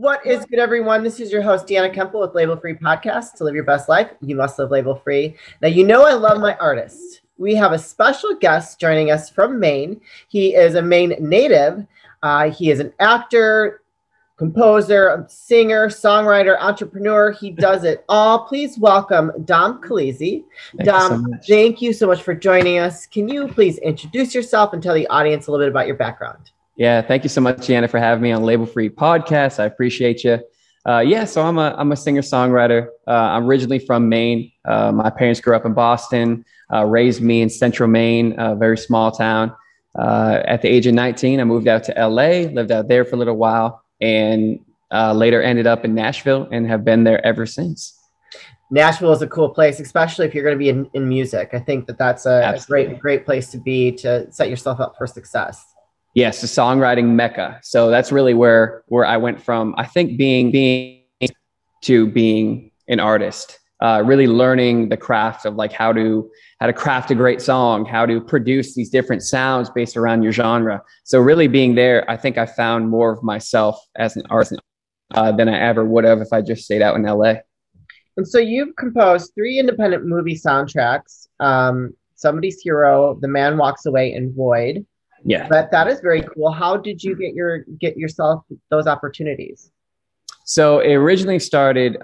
What is good, everyone? This is your host, Deanna Kempel with Label Free Podcast. To live your best life, you must live label free. Now, you know I love my artists. We have a special guest joining us from Maine. He is a Maine native. He is an actor, composer, singer, songwriter, entrepreneur. He does it all. Please welcome Dom Calizzi. Thank you so much for joining us. Can you please introduce yourself and tell the audience a little bit about your background? Yeah, thank you so much, Deanna, for having me on Label Free Podcast. I appreciate you. So I'm a singer-songwriter. I'm originally from Maine. My parents grew up in Boston, raised me in central Maine, a very small town. At the age of 19, I moved out to LA, lived out there for a little while, and later ended up in Nashville and have been there ever since. Nashville is a cool place, especially if you're going to be in music. I think that's a great place to be to set yourself up for success. Yes, the songwriting mecca. So that's really where I went from, I think, being to being an artist, really learning the craft of like how to craft a great song, how to produce these different sounds based around your genre. So really being there, I think I found more of myself as an artist than I ever would have if I just stayed out in LA. And so you've composed 3 independent movie soundtracks, Somebody's Hero, The Man Walks Away, and Void. Yeah, but that is very cool. How did you get yourself those opportunities? So it originally started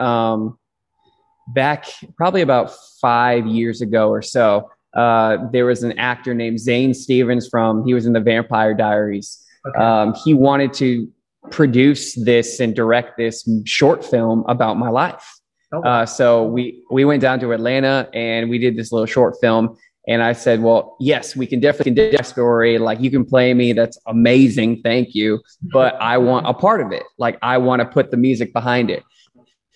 back probably about 5 years ago or so. There was an actor named Zane Stevens he was in the Vampire Diaries. Okay. He wanted to produce this and direct this short film about my life. Oh, wow. So we went down to Atlanta and we did this little short film. And I said, well, yes, we can definitely do that story. Like, you can play me. That's amazing. Thank you. But I want a part of it. Like, I want to put the music behind it.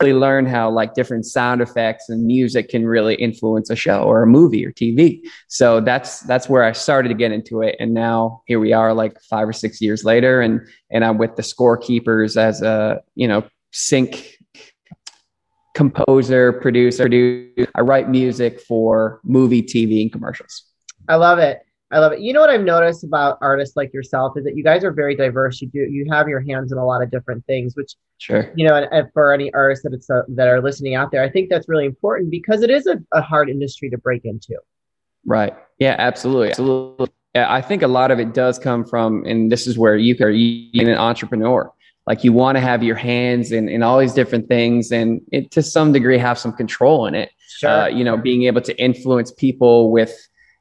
Really learn how like different sound effects and music can really influence a show or a movie or TV. So that's where I started to get into it. And now here we are like 5 or 6 years later. And I'm with the Scorekeepers as a, sync composer, producer. I write music for movie, TV, and commercials. I love it. You know what I've noticed about artists like yourself is that you guys are very diverse. You have your hands in a lot of different things, which, sure, and for any artists that are listening out there, I think that's really important because it is a hard industry to break into. Right. Yeah, absolutely. Yeah, I think a lot of it does come from, and this is where you're an entrepreneur. Like, you want to have your hands in all these different things and it, to some degree, have some control in it. Sure. Being able to influence people with,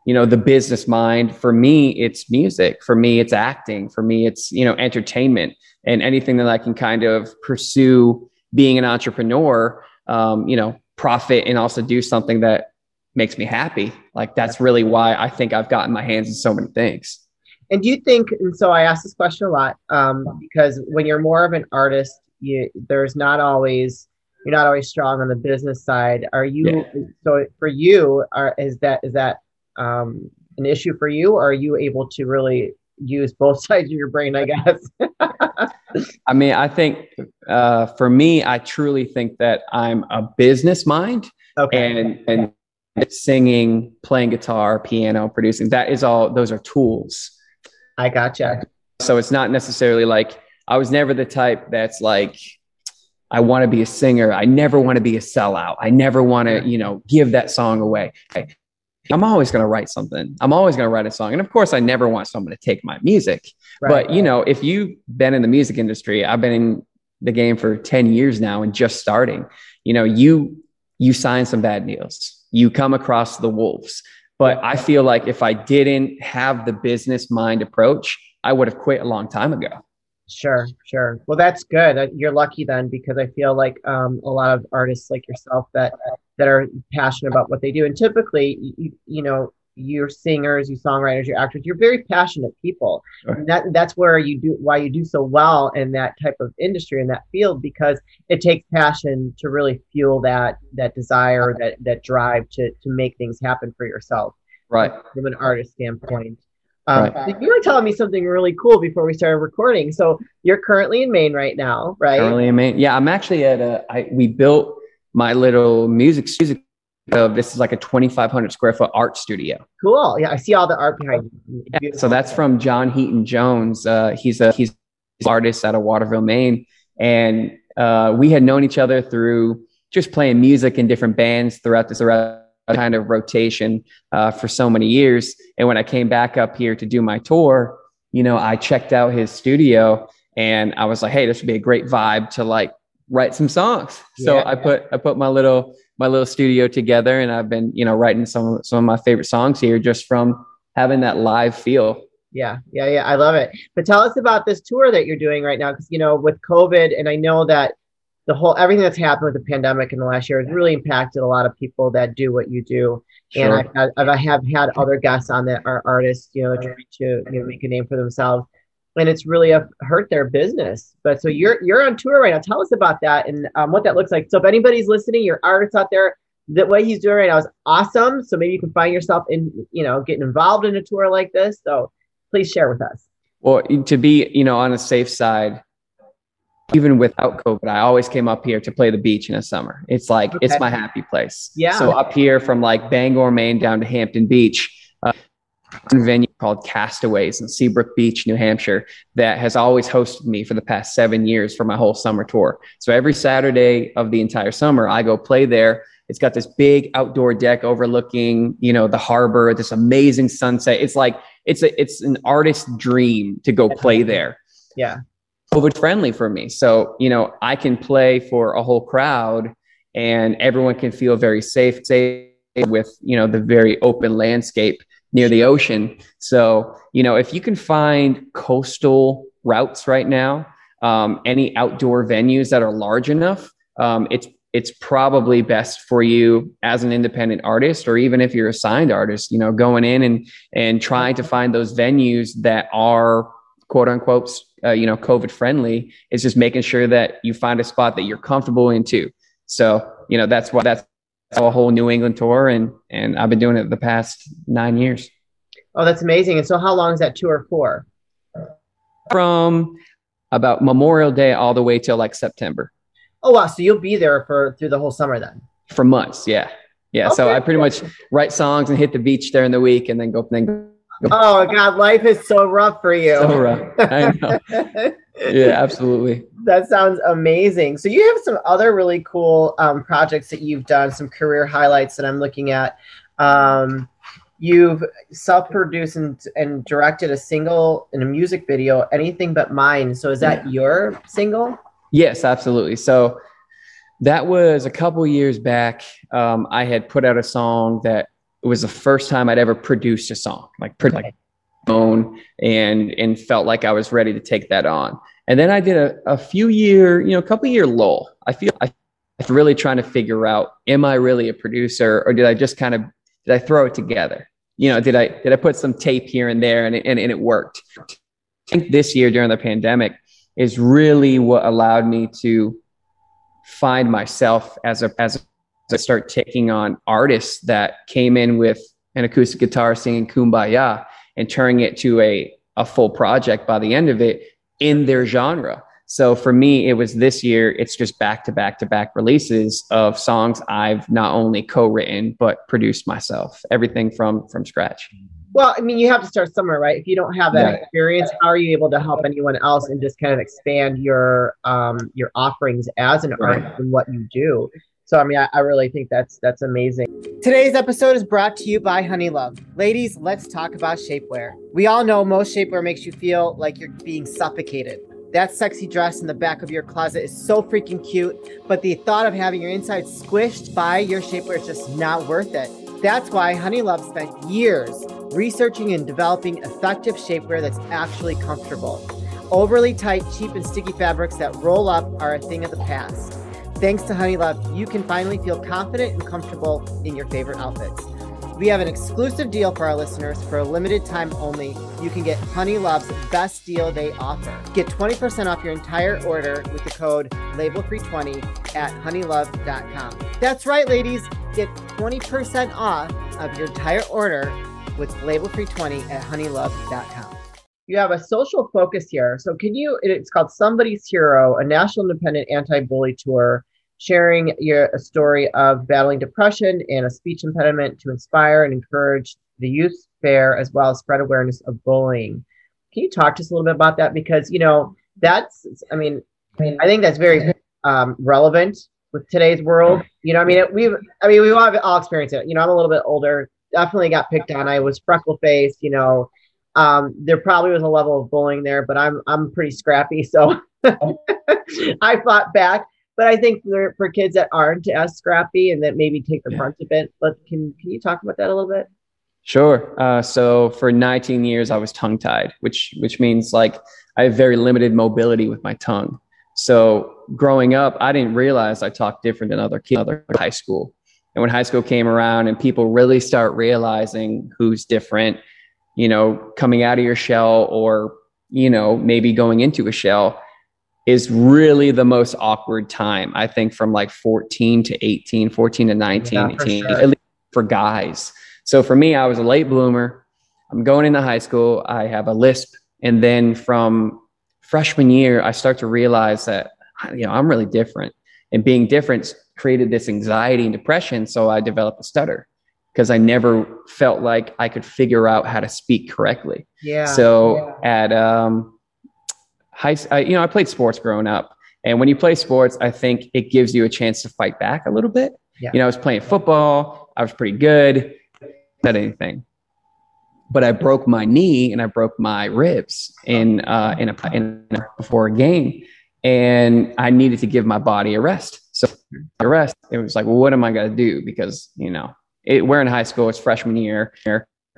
the business mind. For me, it's music. For me, it's acting. For me, it's, entertainment and anything that I can kind of pursue being an entrepreneur, profit and also do something that makes me happy. Like, that's really why I think I've gotten my hands in so many things. And do you think, and so I ask this question a lot, because when you're more of an artist, you're not always strong on the business side. Are you, yeah. So for you, is that an issue for you? Or are you able to really use both sides of your brain, I guess? I mean, I think for me, I truly think that I'm a business mind. Okay. And singing, playing guitar, piano, producing, that is all, those are tools. I gotcha. So it's not necessarily like, I was never the type that's like, I want to be a singer. I never want to be a sellout. I never want to, give that song away. I'm always going to write something. I'm always going to write a song. And of course, I never want someone to take my music. Right. But, if you've been in the music industry, I've been in the game for 10 years now and just starting, you sign some bad deals. You come across the wolves. But I feel like if I didn't have the business mind approach, I would have quit a long time ago. Sure. Well, that's good. You're lucky then, because I feel like a lot of artists like yourself that are passionate about what they do. And typically, you're singers, you songwriters, you're actors, you're very passionate people. Sure. And that's where why you do so well in that type of industry, in that field, because it takes passion to really fuel that desire, that drive to make things happen for yourself. Right. From an artist standpoint. Right. You were telling me something really cool before we started recording. So you're currently in Maine right now, right? Currently in Maine. Yeah, I'm actually we built my little music studio. This is like a 2,500 square foot art studio. Cool. Yeah, I see all the art behind you. Yeah, so that's from John Heaton Jones. He's an artist out of Waterville, Maine, And we had known each other through just playing music in different bands throughout kind of rotation for so many years. And when I came back up here to do my tour, you know, I checked out his studio and I was like, hey, this would be a great vibe to like write some songs. Yeah. So I put my little studio together, and I've been, you know, writing some of my favorite songs here just from having that live feel. Yeah. I love it. But tell us about this tour that you're doing right now. Cause you know, with COVID, and I know that everything that's happened with the pandemic in the last year has really impacted a lot of people that do what you do. Sure. And I have had other guests on that are artists, you know, trying to, you know, make a name for themselves, and it's really hurt their business. But so you're on tour right now. Tell us about that and what that looks like. So if anybody's listening, your artists out there, that what he's doing right now is awesome. So maybe you can find yourself in, you know, getting involved in a tour like this. So please share with us. Well, to be, you know, on a safe side, even without COVID, I always came up here to play the beach in the summer. It's like, okay, it's my happy place. Yeah. So up here from like Bangor, Maine, down to Hampton Beach, a venue called Castaways in Seabrook Beach, New Hampshire, that has always hosted me for the past 7 years for my whole summer tour. So every Saturday of the entire summer, I go play there. It's got this big outdoor deck overlooking, you know, the harbor, this amazing sunset. It's like, it's an artist's dream to go play there. Yeah. COVID friendly for me. So, you know, I can play for a whole crowd and everyone can feel very safe with, you know, the very open landscape near the ocean. So, you know, if you can find coastal routes right now, any outdoor venues that are large enough, it's probably best for you as an independent artist, or even if you're a signed artist, you know, going in and trying to find those venues that are quote unquote, you know, COVID friendly. It's just making sure that you find a spot that you're comfortable in too. So, you know, that's a whole New England tour, and I've been doing it the past 9 years. Oh, that's amazing. And so how long is that tour for? From about Memorial Day all the way till like September. Oh, wow. So you'll be there through the whole summer then? For months. Yeah. Yeah. Okay. So I pretty much write songs and hit the beach during the week and then go. Oh God, life is so rough for you. So rough. I know. Yeah, absolutely. That sounds amazing. So you have some other really cool projects that you've done, some career highlights that I'm looking at. You've self-produced and directed a single in a music video, Anything But Mine. So is that your single? Yes, absolutely. So that was a couple years back. I had put out a song that it was the first time I'd ever produced a song, like own, and felt like I was ready to take that on. And then I did a couple year lull. I feel really trying to figure out, am I really a producer, or did I throw it together? You know, did I put some tape here and there and it worked? I think this year during the pandemic is really what allowed me to find myself as I start taking on artists that came in with an acoustic guitar singing Kumbaya and turning it to a full project by the end of it in their genre. So for me, it was this year, it's just back-to-back releases of songs I've not only co-written, but produced myself, everything from scratch. Well, I mean, you have to start somewhere, right? If you don't have that experience, how are you able to help anyone else and just kind of expand your offerings as an artist and what you do? So, I mean, I really think that's amazing. Today's episode is brought to you by Honey Love. Ladies, let's talk about shapewear. We all know most shapewear makes you feel like you're being suffocated. That sexy dress in the back of your closet is so freaking cute, but the thought of having your insides squished by your shapewear is just not worth it. That's why Honey Love spent years researching and developing effective shapewear that's actually comfortable. Overly tight, cheap, and sticky fabrics that roll up are a thing of the past. Thanks to Honey Love, you can finally feel confident and comfortable in your favorite outfits. We have an exclusive deal for our listeners. For a limited time only, you can get Honey Love's best deal they offer. Get 20% off your entire order with the code LABELFREE20 at HoneyLove.com. That's right, ladies. Get 20% off of your entire order with LABELFREE20 at HoneyLove.com. You have a social focus here. So it's called Somebody's Hero, a national independent anti-bully tour, sharing a story of battling depression and a speech impediment to inspire and encourage the youth's fair, as well as spread awareness of bullying. Can you talk to us a little bit about that? Because, you know, that's, I mean, I think that's very relevant with today's world. You know, I mean, we've all experienced it. You know, I'm a little bit older. Definitely got picked on. I was freckle-faced. You know, there probably was a level of bullying there, but I'm pretty scrappy, so I fought back. But I think for kids that aren't as scrappy and that maybe take the brunt of it, but can you talk about that a little bit? Sure. So for 19 years, I was tongue-tied, which means like I have very limited mobility with my tongue. So growing up, I didn't realize I talked different than other kids in high school. And when high school came around and people really start realizing who's different, you know, coming out of your shell or, you know, maybe going into a shell is really the most awkward time. I think from like 14 to 18, 14 to 19, 18, sure. At least for guys. So for me, I was a late bloomer. I'm going into high school. I have a lisp. And then from freshman year, I start to realize that, you know, I'm really different, and being different created this anxiety and depression. So I developed a stutter because I never felt like I could figure out how to speak correctly. Yeah. So at you know, I played sports growing up, and when you play sports, I think it gives you a chance to fight back a little bit. Yeah. You know, I was playing football. I was pretty good at anything, but I broke my knee and I broke my ribs in a before a game. And I needed to give my body a rest. So the rest, it was like, well, what am I going to do? Because, you know, we're in high school, it's freshman year.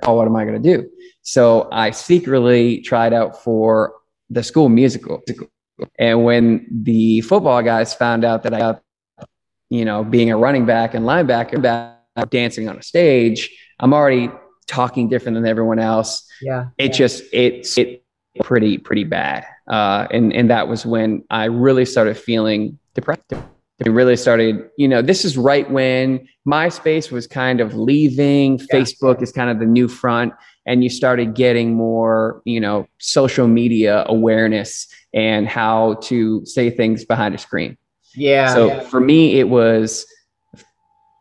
Oh, what am I going to do? So I secretly tried out for the school musical. And when the football guys found out that I, you know, being a running back and linebacker, dancing on a stage, I'm already talking different than everyone else. Yeah. It pretty bad. And that was when I really started feeling depressed. It really started, you know, this is right when MySpace was kind of leaving. Yeah. Facebook is kind of the new front, and you started getting more, you know, social media awareness and how to say things behind a screen. Yeah. So for me, it was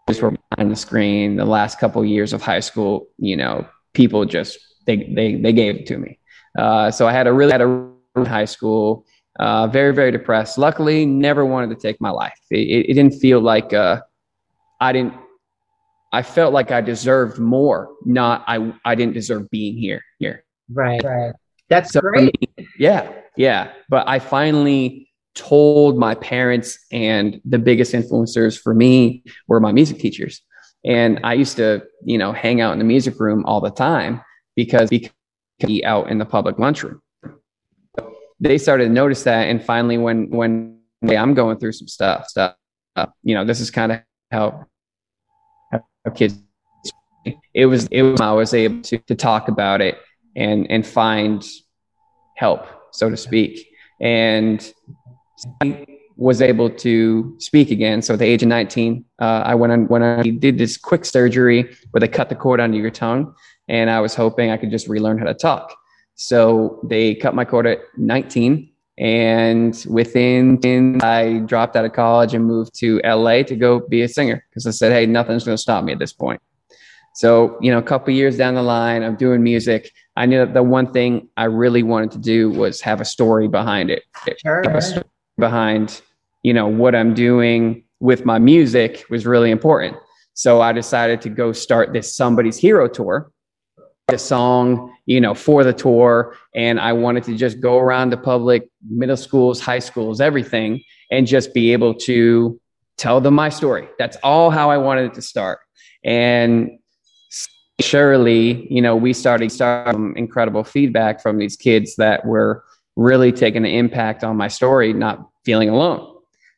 just behind the screen. The last couple of years of high school, you know, people just, they gave it to me. So I had a high school, very, very depressed. Luckily, never wanted to take my life. It didn't feel like I felt like I deserved more, not I didn't deserve being here. Right. That's so great. I mean, yeah. But I finally told my parents, and the biggest influencers for me were my music teachers. And I used to, you know, hang out in the music room all the time because be out in the public lunchroom. They started to notice that, and finally, when I'm going through some stuff, you know, this is kind of how kids. It was I was able to talk about it and find help, so to speak, and I was able to speak again. So at the age of 19, I went on. He did this quick surgery where they cut the cord under your tongue. And I was hoping I could just relearn how to talk. So they cut my cord at 19. And I dropped out of college and moved to LA to go be a singer. Because I said, hey, nothing's going to stop me at this point. So, you know, a couple years down the line, I'm doing music. I knew that the one thing I really wanted to do was have a story behind it. Sure. Have a story behind, you know, what I'm doing with my music was really important. So I decided to go start this Somebody's Hero tour. A song, you know, for the tour, and I wanted to just go around the public, middle schools, high schools, everything, and just be able to tell them my story. That's all how I wanted it to start. And surely, you know, we started some incredible feedback from these kids that were really taking an impact on my story, not feeling alone.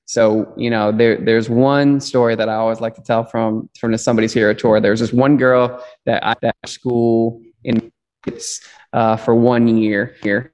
So, you know, there's one story that I always like to tell from the Somebody's Hero tour. There's this one girl that I at school in for 1 year here.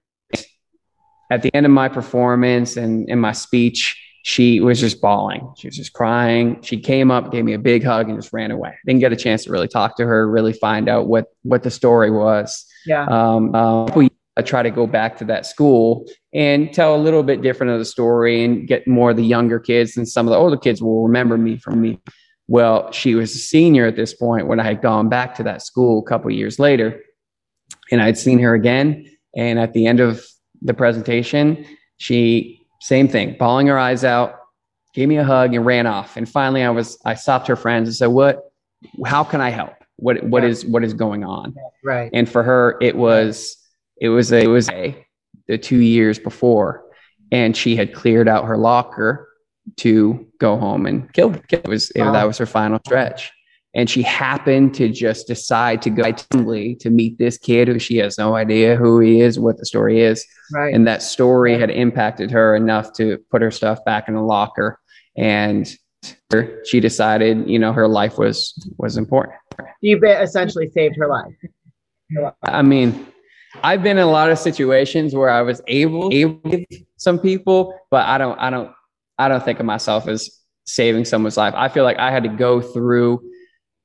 At the end of my performance and in my speech, she was just bawling. She was just crying. She came up, gave me a big hug, and just ran away. Didn't get a chance to really talk to her, really find out what the story was. Yeah. I try to go back to that school and tell a little bit different of the story and get more of the younger kids, and some of the older kids will remember me from me. Well, she was a senior at this point when I had gone back to that school a couple of years later, and I had seen her again. And at the end of the presentation, she Same thing, bawling her eyes out, gave me a hug and ran off. And finally I stopped her friends and said, how can I help? What is going on? Right. And for her, it was the 2 years before, and she had cleared out her locker to go home and kill. That was her final stretch. And she happened to just decide to go to meet this kid who she has no idea who he is, what the story is. Right. And that story had impacted her enough to put her stuff back in the locker. And she decided, her life was important. You essentially saved her life. I mean, I've been in a lot of situations where I was able to save some people, but I don't think of myself as saving someone's life. I feel like I had to go through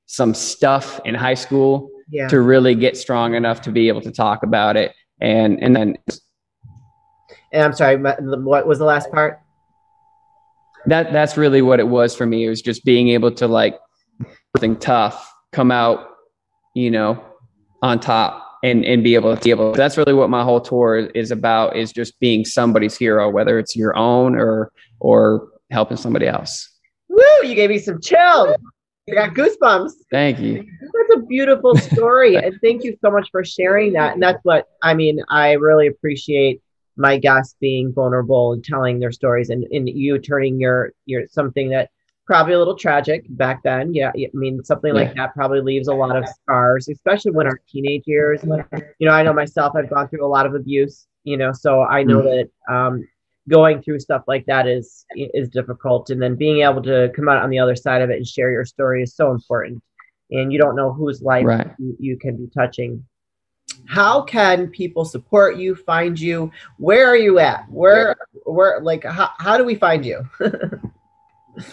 some stuff in high school to really get strong enough to be able to talk about it. And I'm sorry, what was the last part? That's really what it was for me. It was just being able to something tough, come out, on top and be able to. That's really what my whole tour is about, is just being somebody's hero, whether it's your own or helping somebody else. Woo, you gave me some chills. I got goosebumps. Thank you. That's a beautiful story. And thank you so much for sharing that. And that's what, I really appreciate my guests being vulnerable and telling their stories, and you turning your something that probably a little tragic back then. Yeah. I mean, something like that probably leaves a lot of scars, especially when our teenage years, I know myself, I've gone through a lot of abuse, so I know that, going through stuff like that is difficult. And then being able to come out on the other side of it and share your story is so important. And you don't know whose life you can be touching. How can people support you, find you? Where are you at? How do we find you?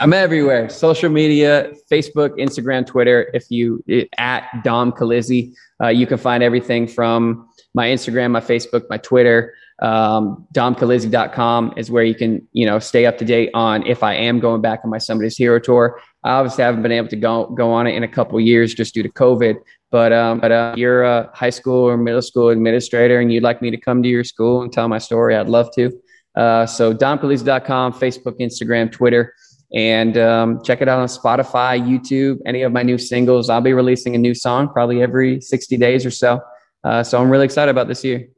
I'm everywhere. Social media, Facebook, Instagram, Twitter. If you at Dom Calizzi, you can find everything from my Instagram, my Facebook, my Twitter. domcalizzi.com is where you can, stay up to date on if I am going back on my Somebody's Hero tour. I obviously haven't been able to go on it in a couple of years just due to COVID, but you're a high school or middle school administrator and you'd like me to come to your school and tell my story, I'd love to. So domcalizzi.com, Facebook, Instagram, Twitter, and check it out on Spotify, YouTube, any of my new singles. I'll be releasing a new song probably every 60 days or so. So I'm really excited about this year.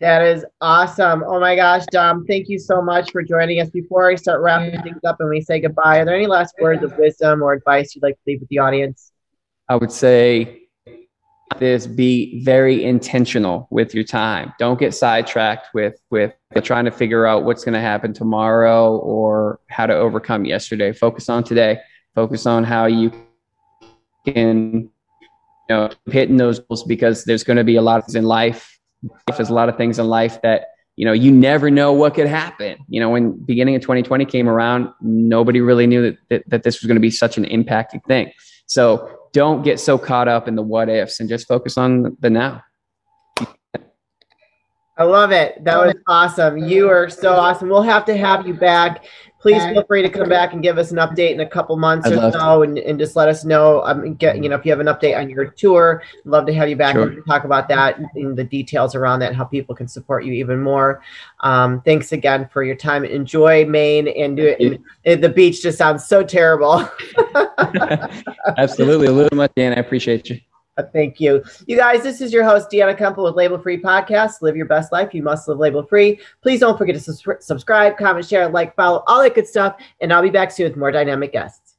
That is awesome. Oh my gosh, Dom, thank you so much for joining us. Before I start wrapping things up and we say goodbye, are there any last words of wisdom or advice you'd like to leave with the audience? I would say this, be very intentional with your time. Don't get sidetracked with trying to figure out what's going to happen tomorrow or how to overcome yesterday. Focus on today. Focus on how you can hitting those goals, because there's going to be a lot of things in life. There's a lot of things in life that, you never know what could happen. When beginning of 2020 came around, nobody really knew that this was going to be such an impacting thing. So don't get so caught up in the what ifs and just focus on the now. I love it. That was awesome. You are so awesome. We'll have to have you back. Please feel free to come back and give us an update in a couple months or so, and just let us know. If you have an update on your tour, I'd love to have you back and talk about that and the details around that, how people can support you even more. Thanks again for your time. Enjoy Maine and do it. The beach just sounds so terrible. Absolutely, a little much, Dan. I appreciate you. Thank you. You guys, this is your host, Deanna Kempel with Label Free Podcast. Live your best life. You must live label free. Please don't forget to subscribe, comment, share, like, follow, all that good stuff. And I'll be back soon with more dynamic guests.